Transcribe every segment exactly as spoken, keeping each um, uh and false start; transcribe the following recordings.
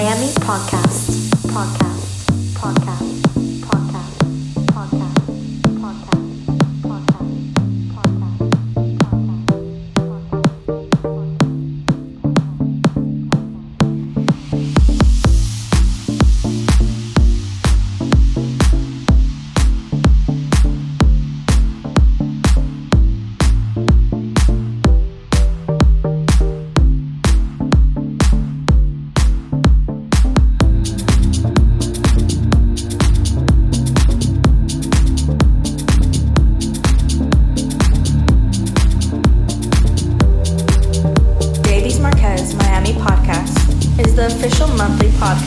Miami podcast, podcast, podcast. La la la.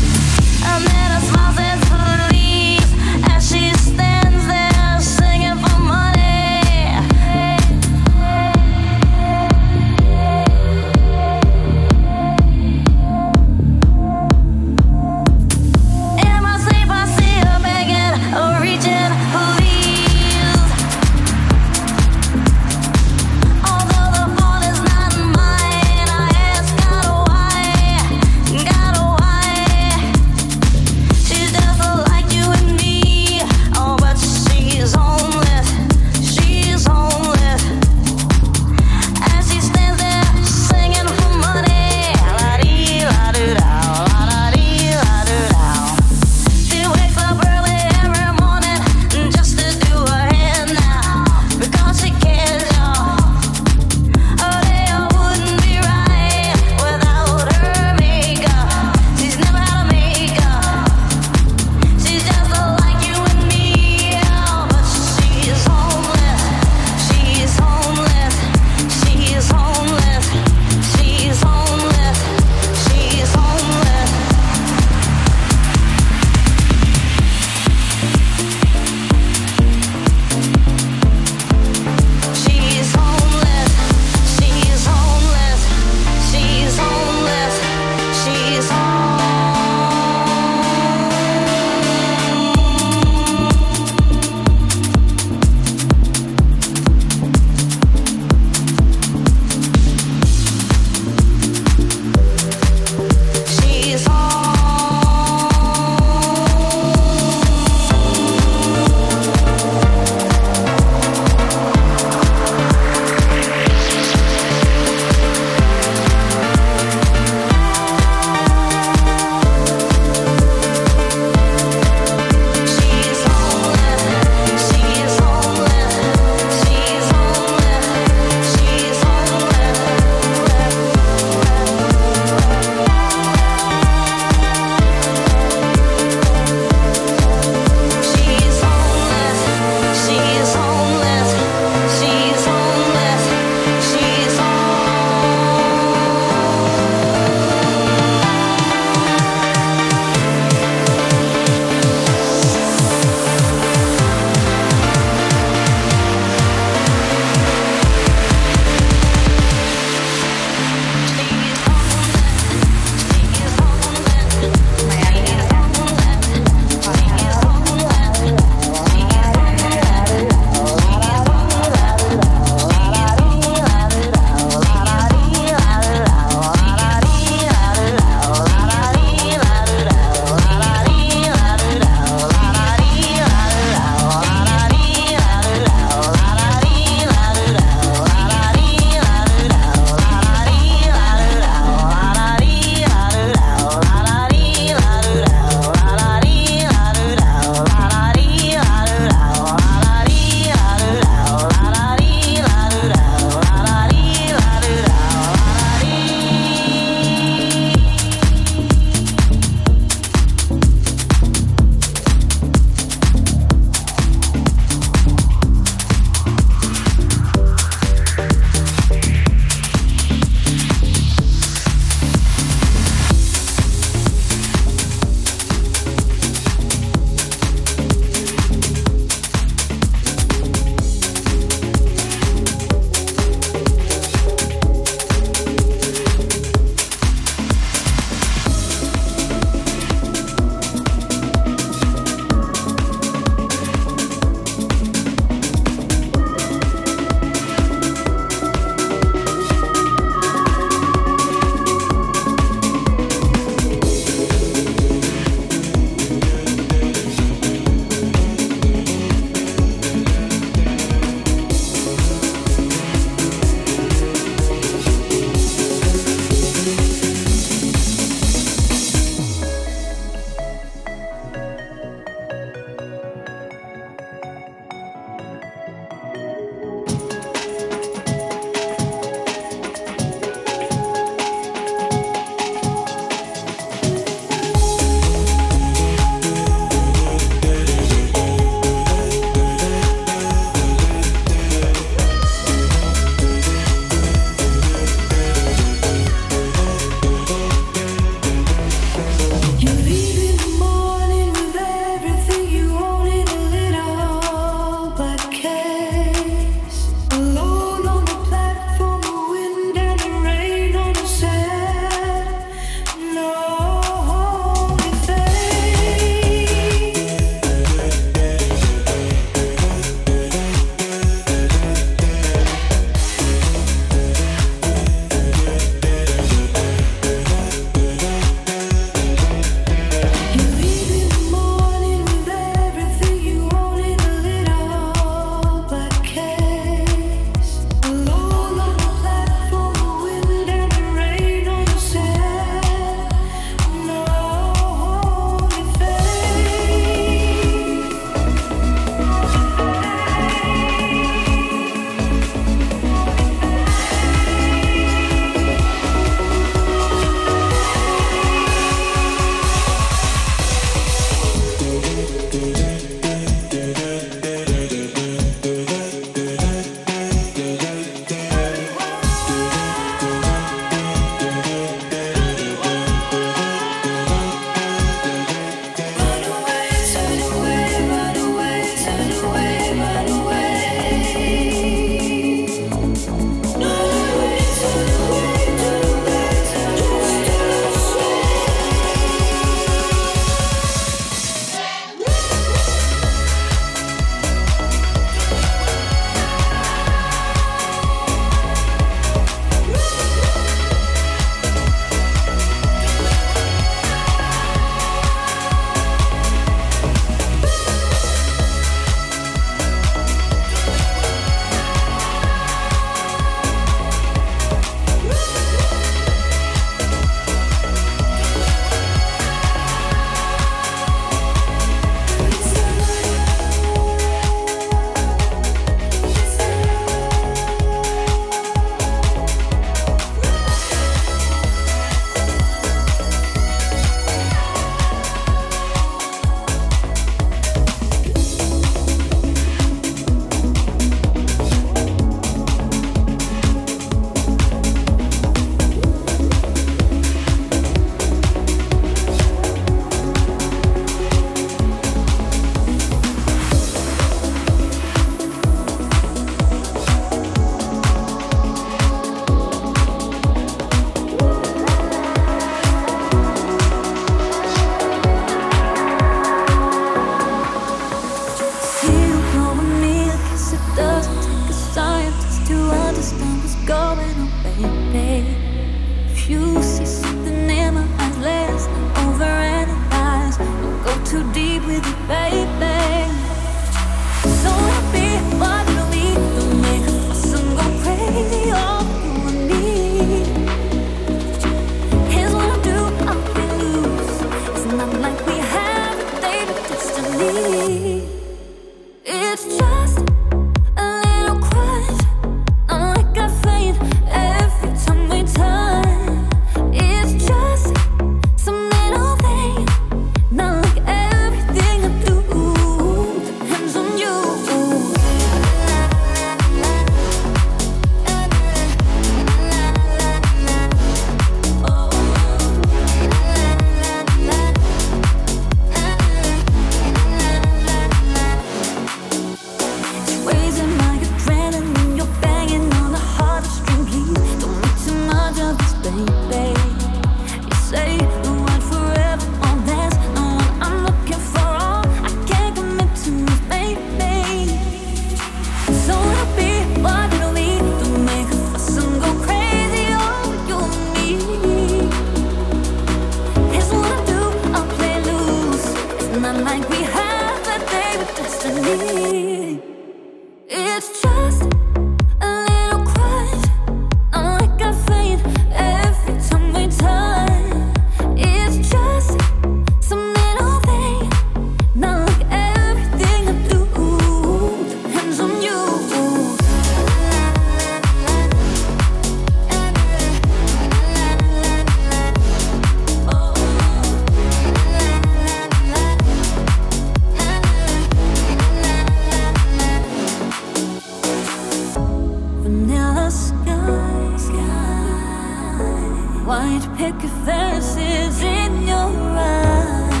glances in your eye,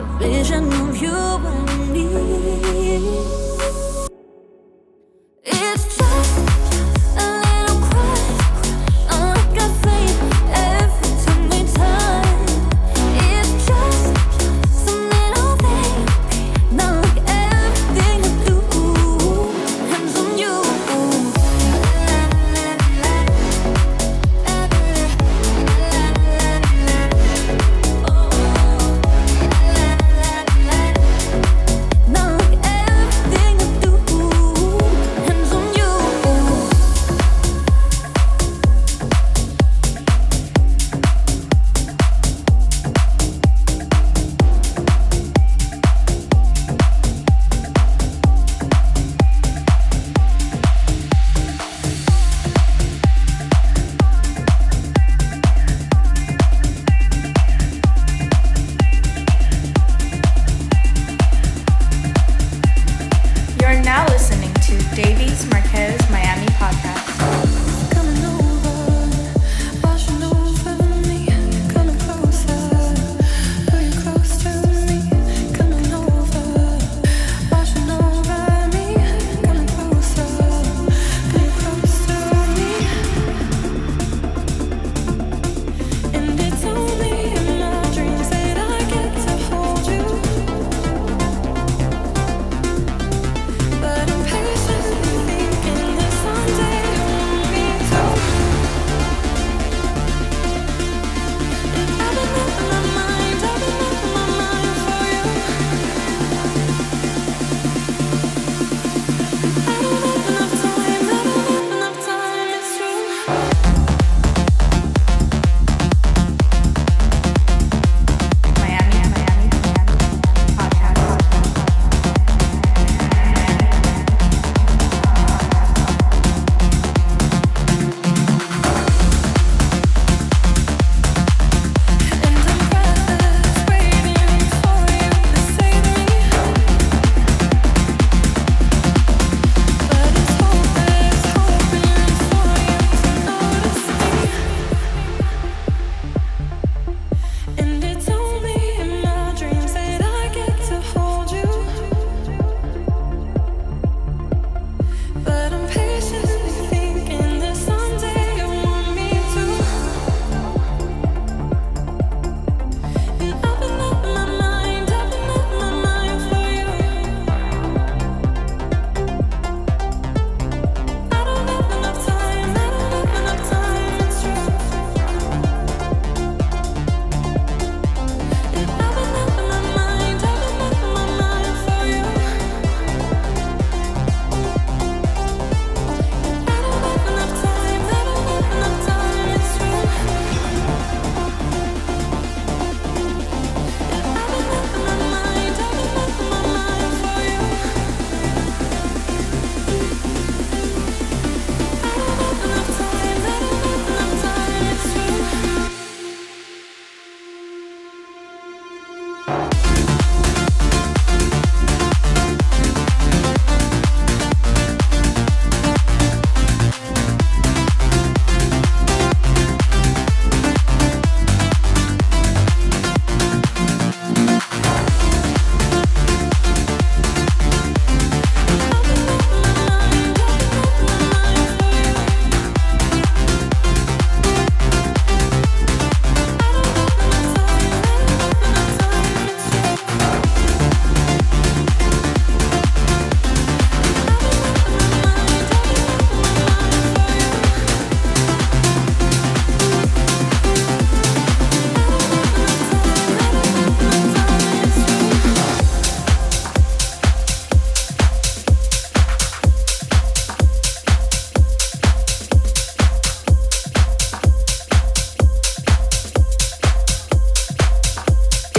a vision of you and me.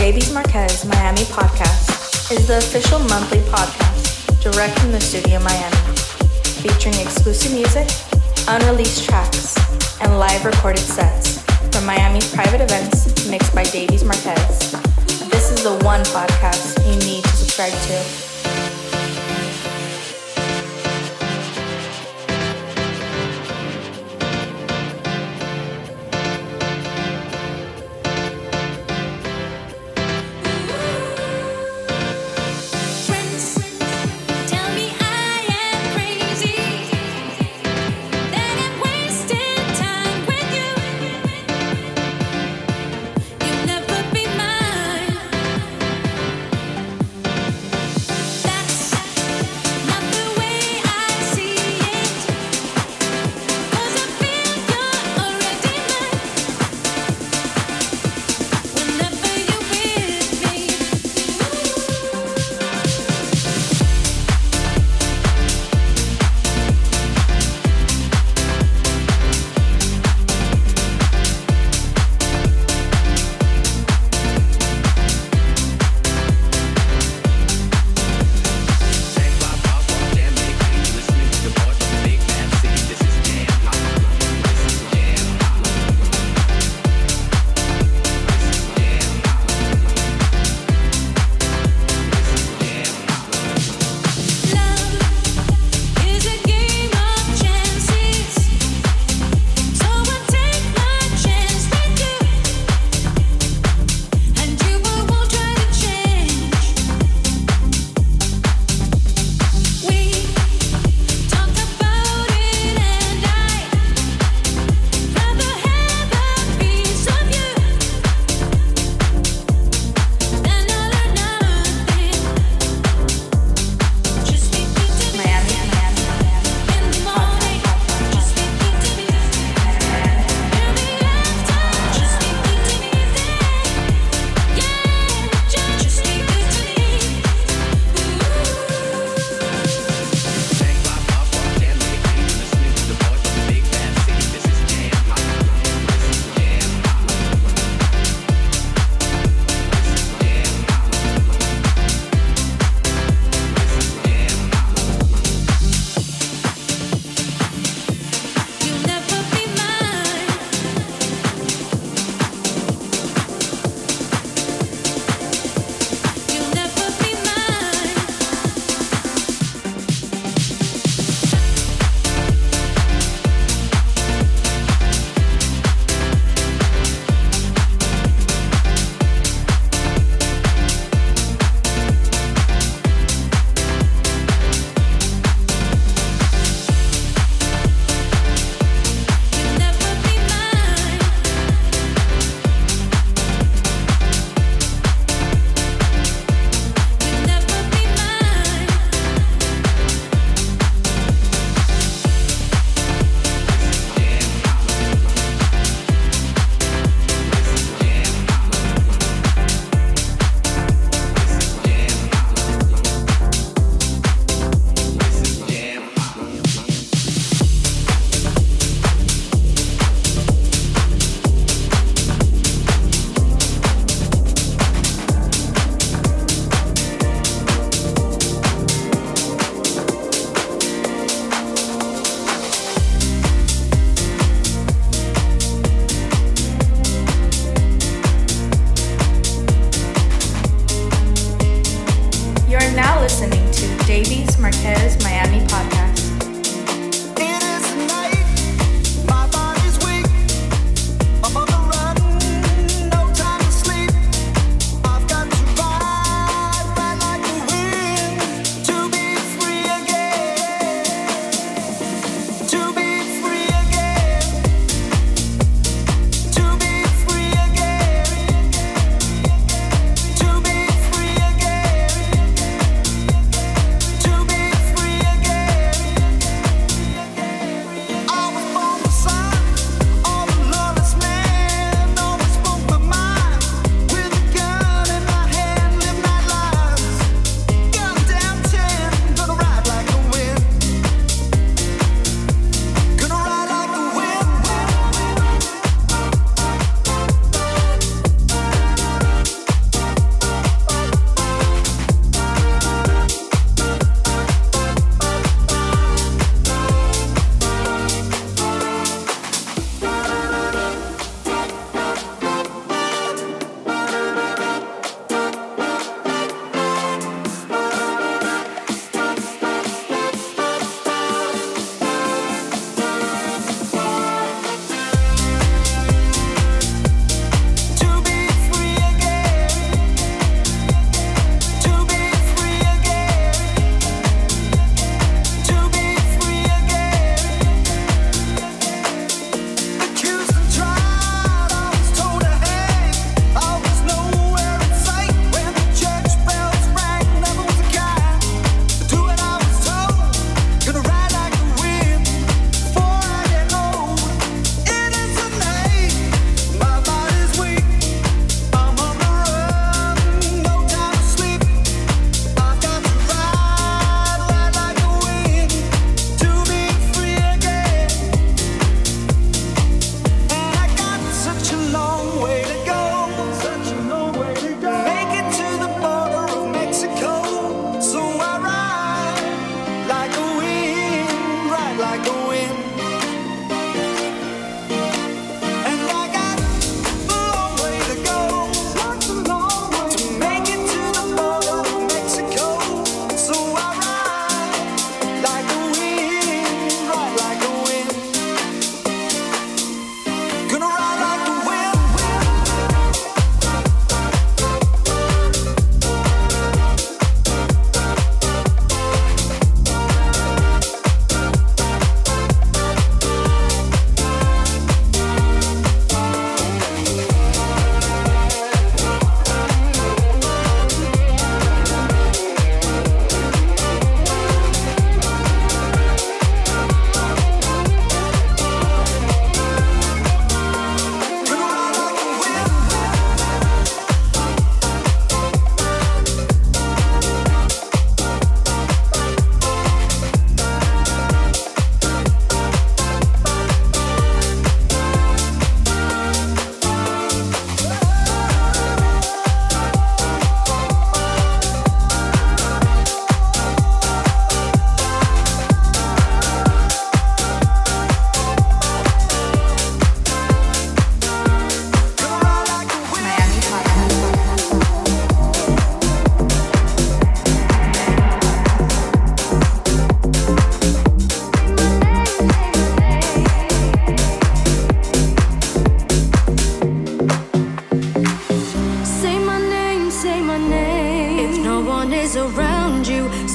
Davies Marquez Miami podcast. Davies Marquez Miami podcast is the official monthly podcast direct from the studio Miami, featuring exclusive music, unreleased tracks, and live recorded sets from Miami's private events mixed by Davies Marquez. This is the one podcast you need to subscribe to.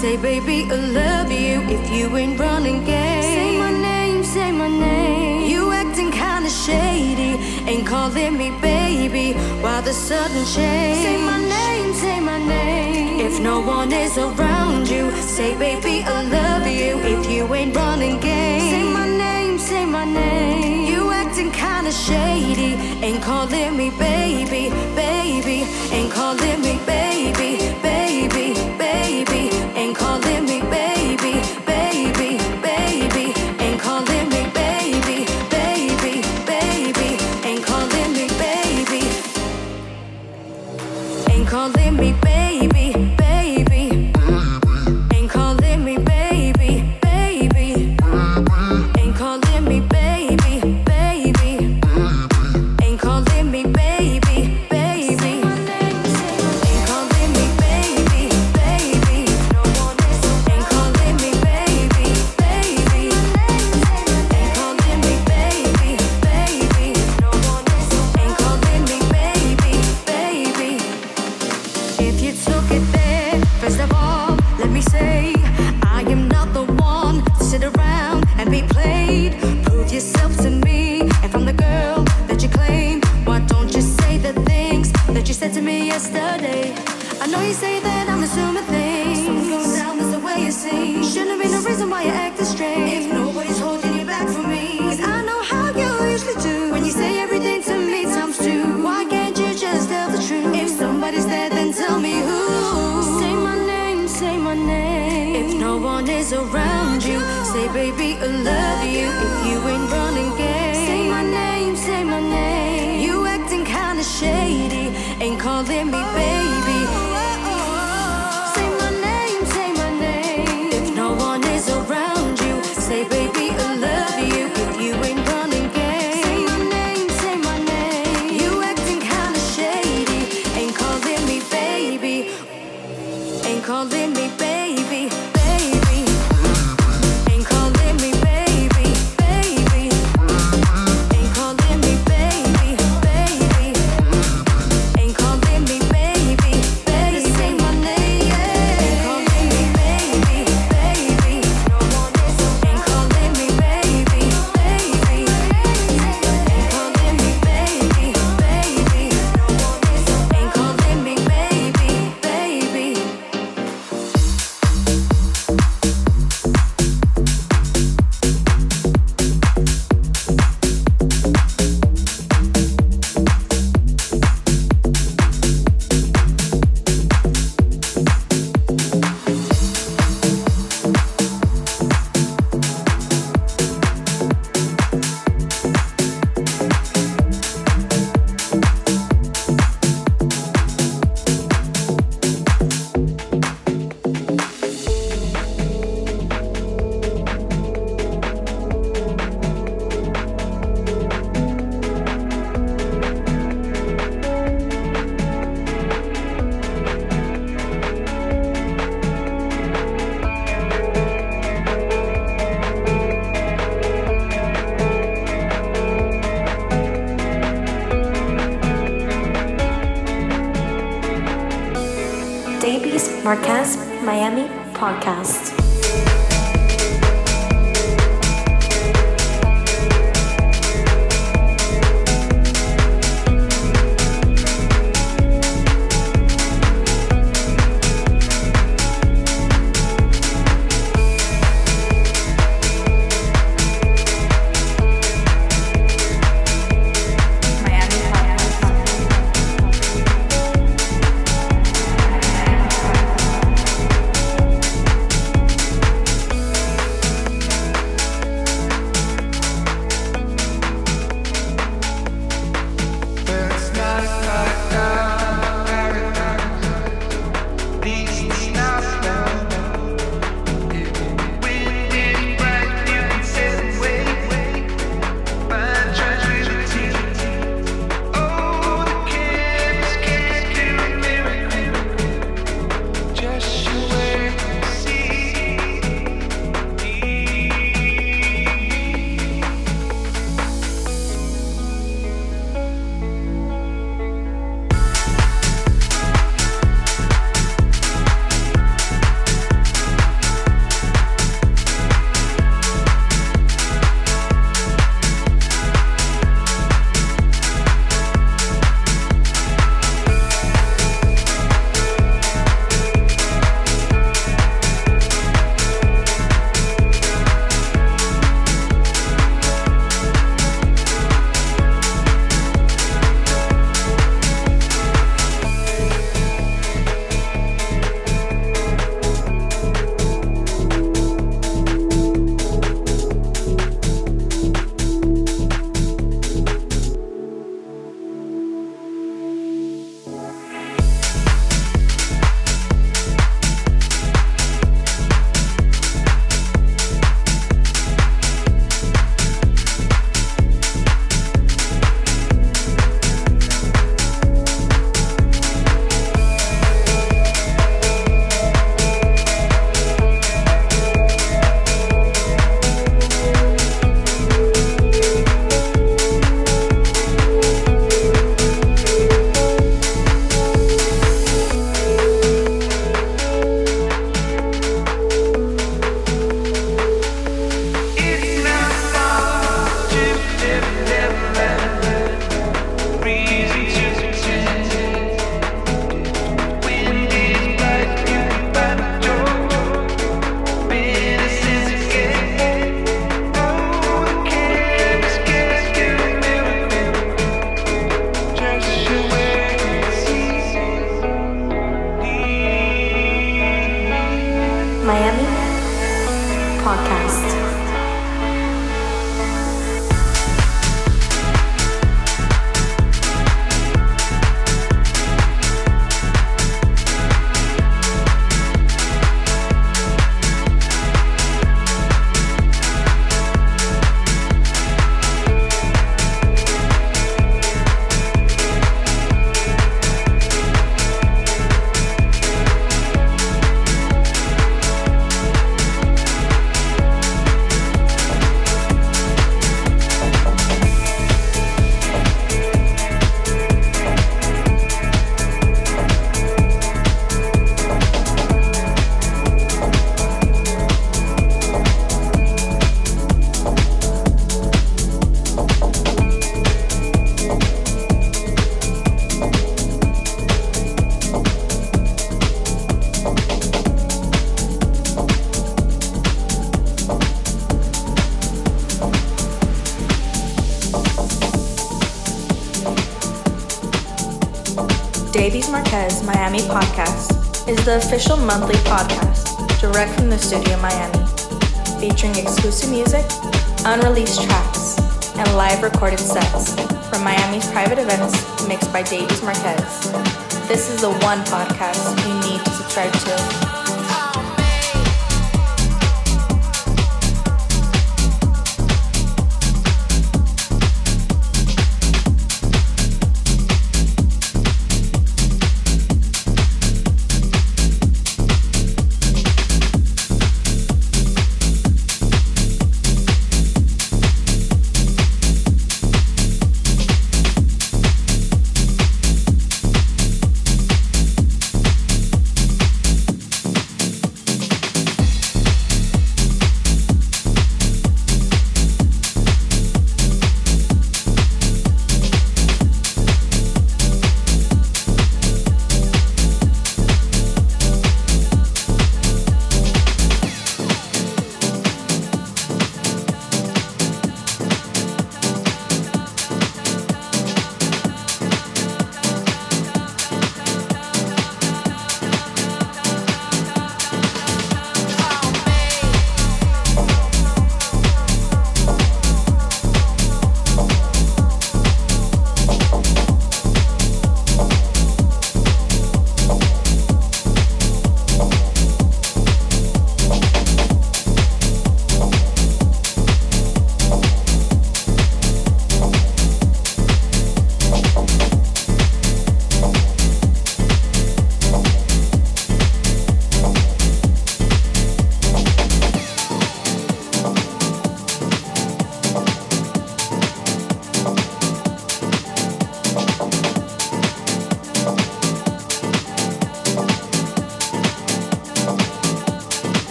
Say, baby, I love you if you ain't running game. Say my name, say my name. You acting kinda shady, ain't calling me baby. Why the sudden change? Say my name, say my name. If no one is around you, say, baby, I love you if you ain't running game. Say my name, say my name. You acting kinda shady, ain't calling me baby, baby. Ain't calling me baby, baby, baby. Ain't calling me baby, baby, baby. Ain't calling me baby, baby, baby. Ain't calling me baby. Ain't calling me baby, baby. Ain't calling me baby, baby. Ain't calling me baby, baby. Ain't calling me baby. Davies Marquez Miami Podcast. Davies Marquez Miami Podcast is the official monthly podcast direct from the studio Miami, featuring exclusive music, unreleased tracks, and live recorded sets from Miami's private events mixed by Davies Marquez. This is the one podcast you need to subscribe to.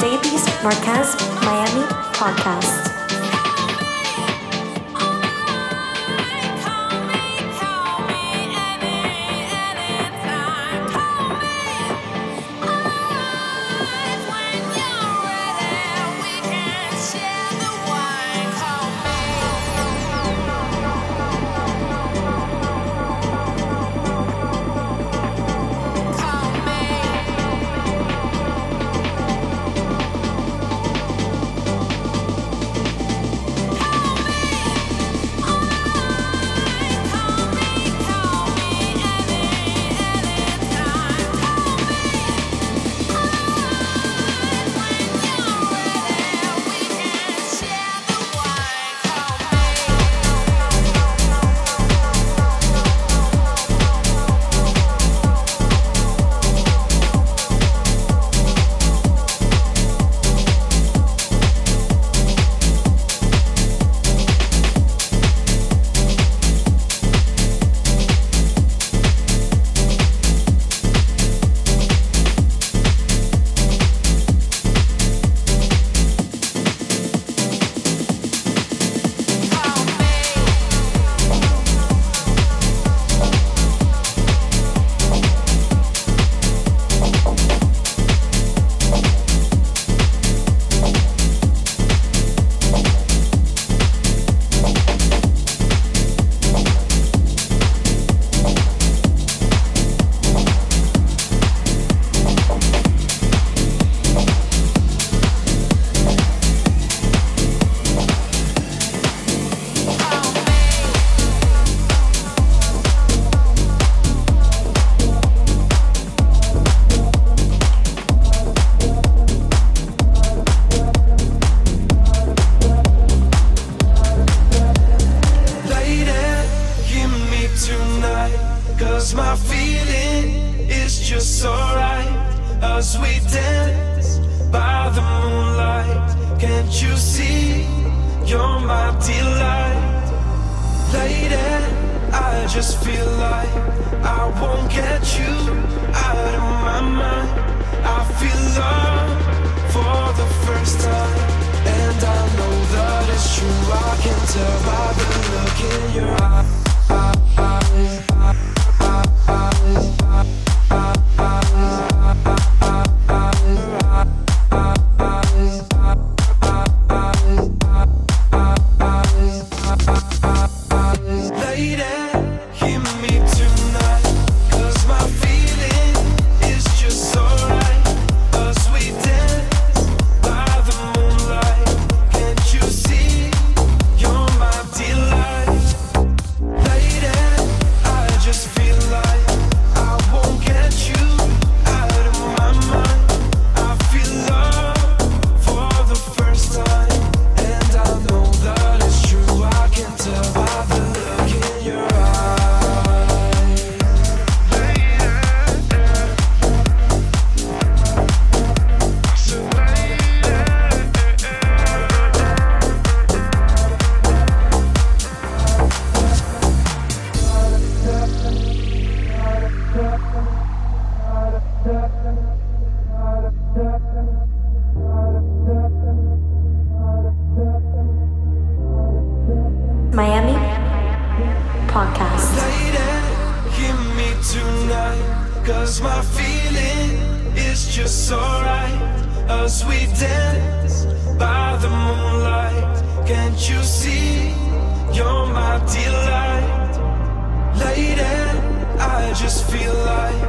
Davies Marquez Miami Podcast. us we dance by the moonlight. Can't you see you're my delight? Lady, I just feel like I won't get you out of my mind. I feel love for the first time, and I know that it's true. I can tell by the look in your eyes. Miami podcast. Lady, hear me tonight, cause my feeling is just so right. As we dance by the moonlight, can't you see you're my delight? Lady, I just feel like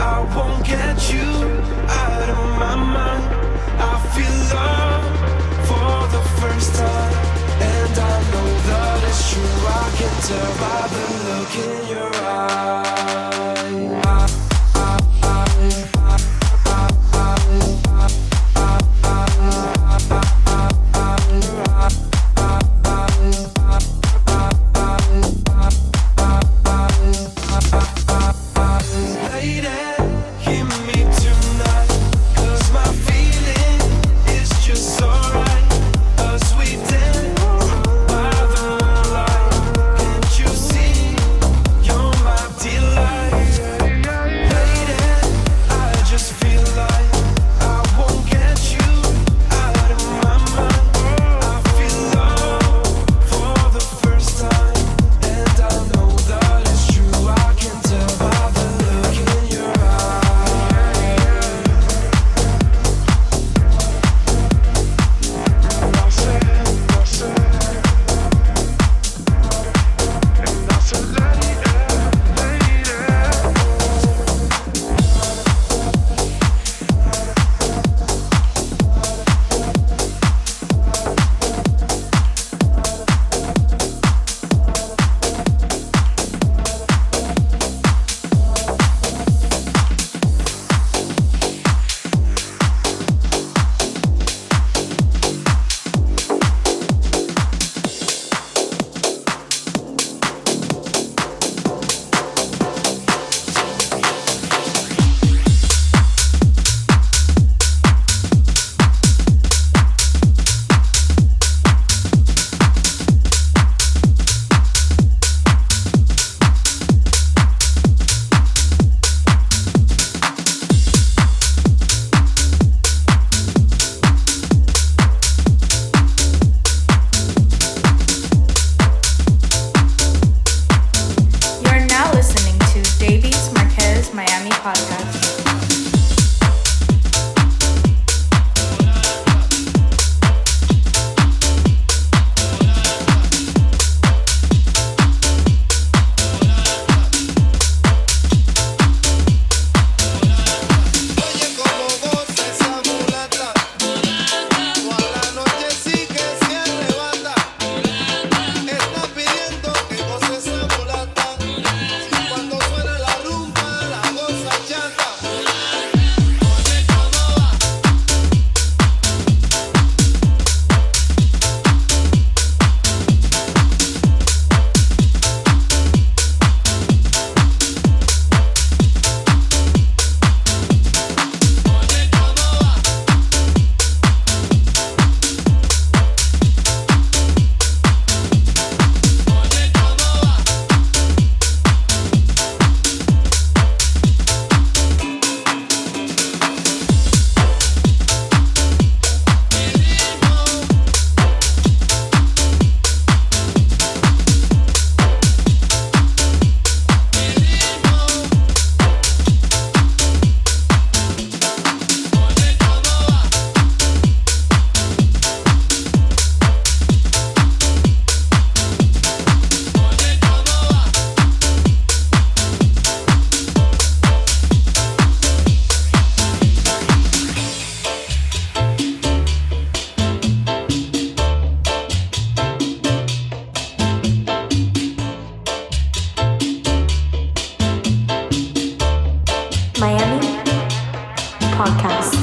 I won't get you out of my mind. I feel love for the first time, and I know that it's true. I can tell by the look in your eyes. We'll be right back. podcast.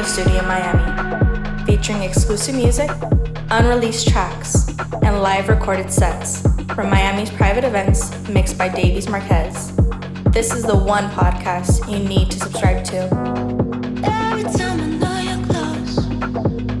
Studio Miami, featuring exclusive music, unreleased tracks, and live recorded sets from Miami's private events mixed by Davies Marquez. This is the one podcast you need to subscribe to. Every time, every time, every time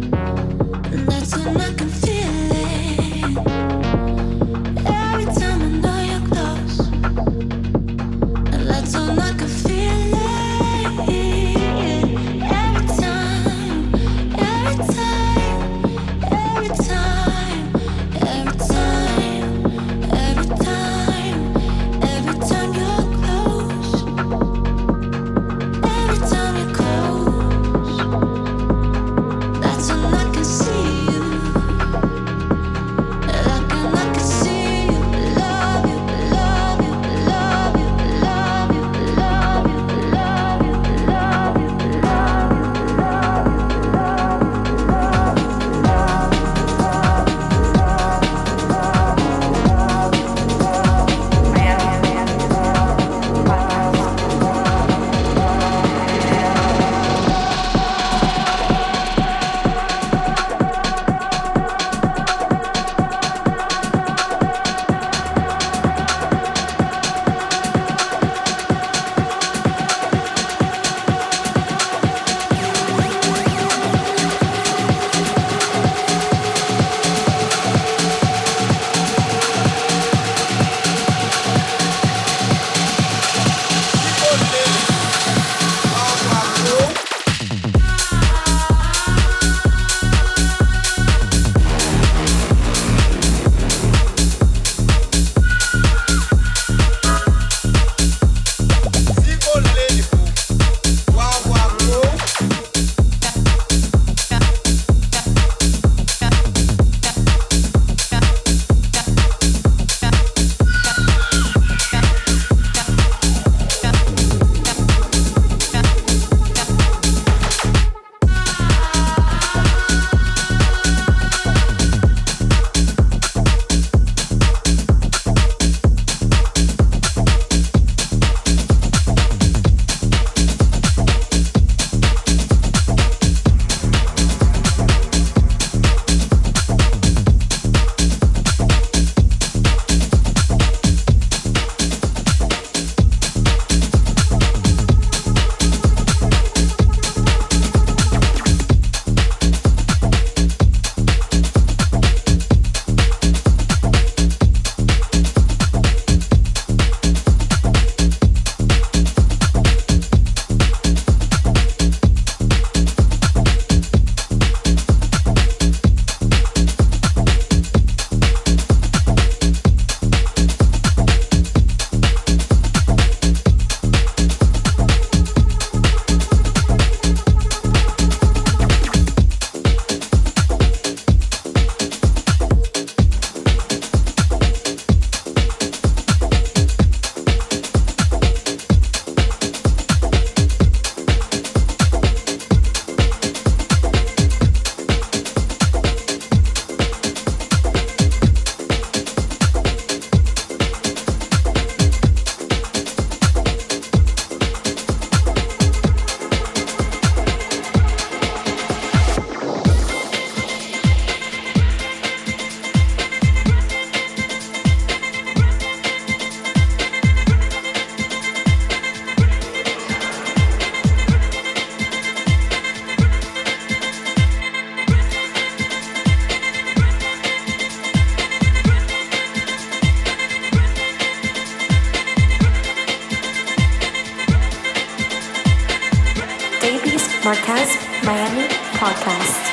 Marquez Miami Podcast.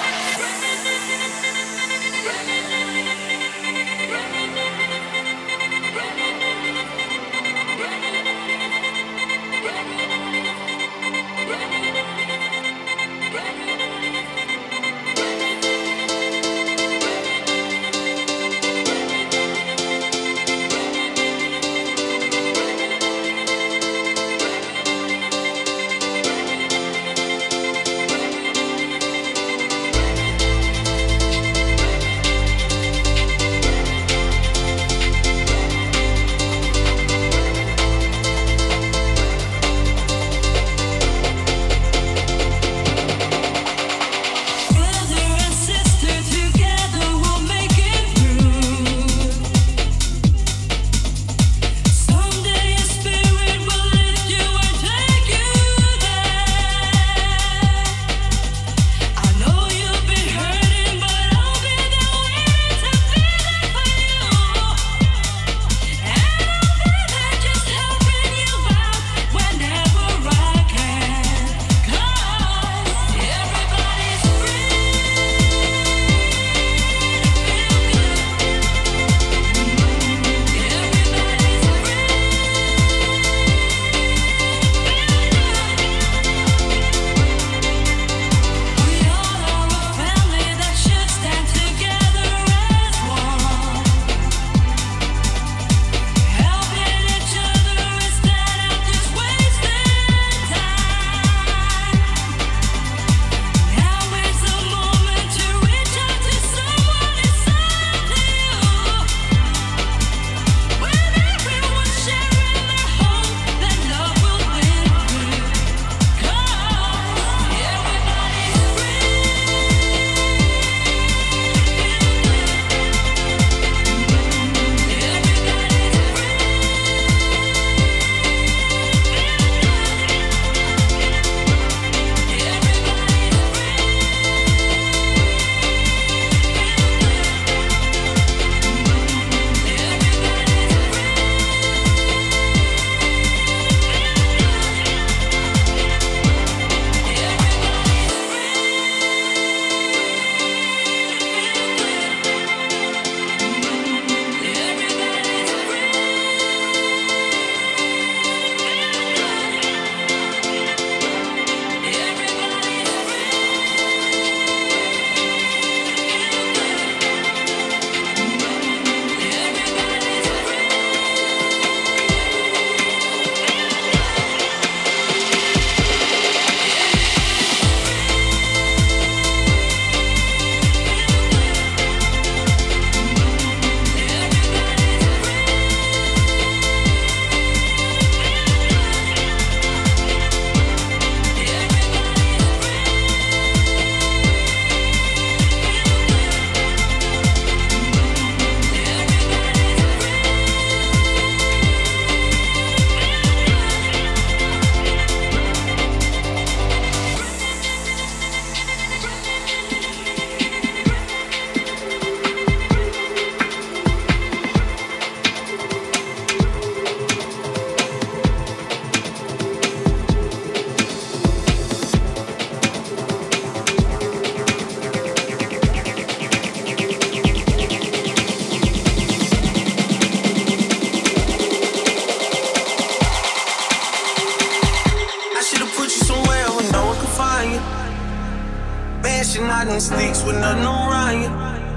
Sneaks with nothing around you.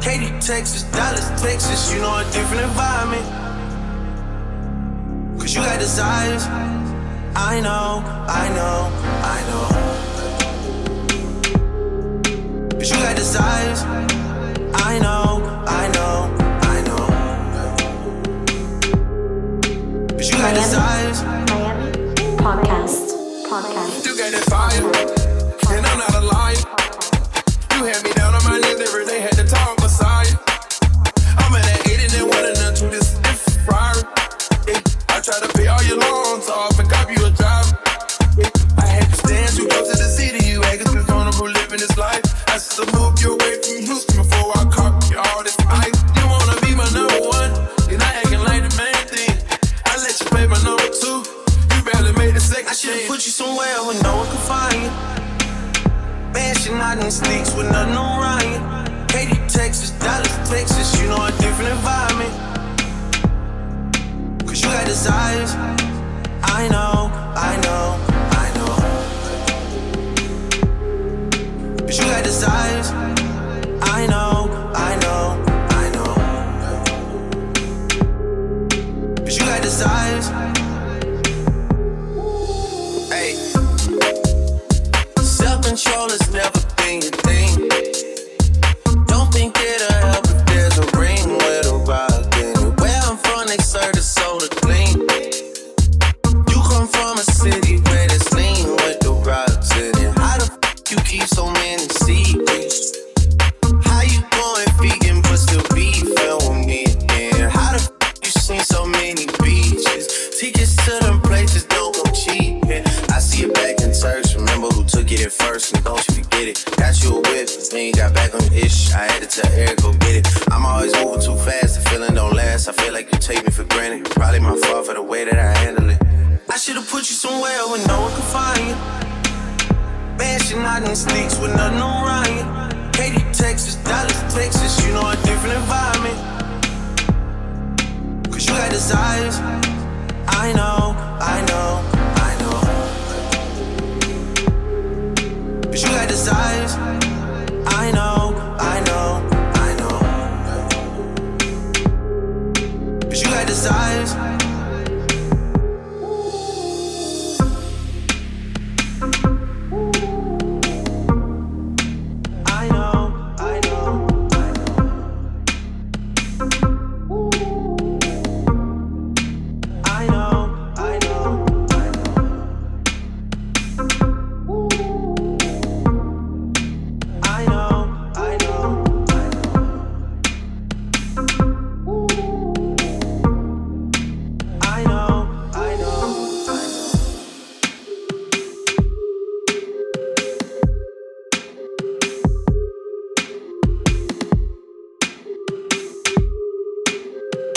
Katy, Texas, Dallas, Texas, you know a different environment. Cause you got desires. I know, I know, I know. Cause you got desires. I know, I know, I know. Cause you got desires. Miami Podcast. Podcast. You got that fire. And I'm not a liar. You had me down on my knees every day, had to talk beside you. I'm at an eight and then one and then two, this is Ferrari. I try to pay all your loans off and cop you a driver. I had to stand too close to the city, you acting too vulnerable living this life. I should have moved you away from Houston before I caught you all this ice. You wanna be my number one, you're not acting like the main thing. I let you play my number two, you barely made the second. I should have put you somewhere where no one could find you. hiding, sneaks with nothing on Ryan. Katy, Texas, Dallas, Texas, you know a different environment. Cause you got desires, I know, I know, I know. Cause you got desires, I know, I know, I know. Cause you got desires. Control has never been your thing. Don't think it'll help if there's a ring with a rock in it. Where I'm from, they serve the soda clean. You come from a city where it's lean with the rocks in it. How the f*** you keep so many secrets? How you going vegan but still beefing with me again? How the f*** you seen so many beaches? Tickets to them places don't go cheap. I see it back in Turks. Took it at first and don't you forget it. Got you a whip, then you got back on your ish. I had to tell Eric, go get it. I'm always moving too fast, the feeling don't last. I feel like you take me for granted. Probably my fault for the way that I handle it. I should've put you somewhere where no one could find you. Mansion hiding sneaks with nothing on Ryan. Katy, Texas, Dallas, Texas, you know a different environment. Cause you got desires, I know, I know. Cause you got desires, I know, I know, I know. Cause you got desires. I know, I know, I know. I know, I know, I know.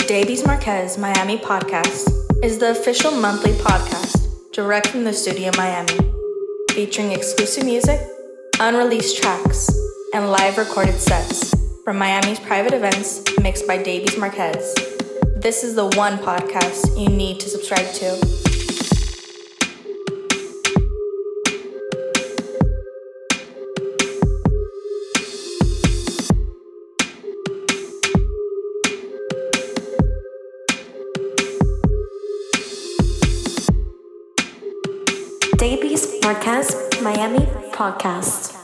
Davies Marquez Miami Podcast is the official monthly podcast direct from the studio Miami, featuring exclusive music, unreleased tracks, and live recorded sets from Miami's private events mixed by Davies Marquez. This is the one podcast you need to subscribe to. Davies Marquez Miami Podcast.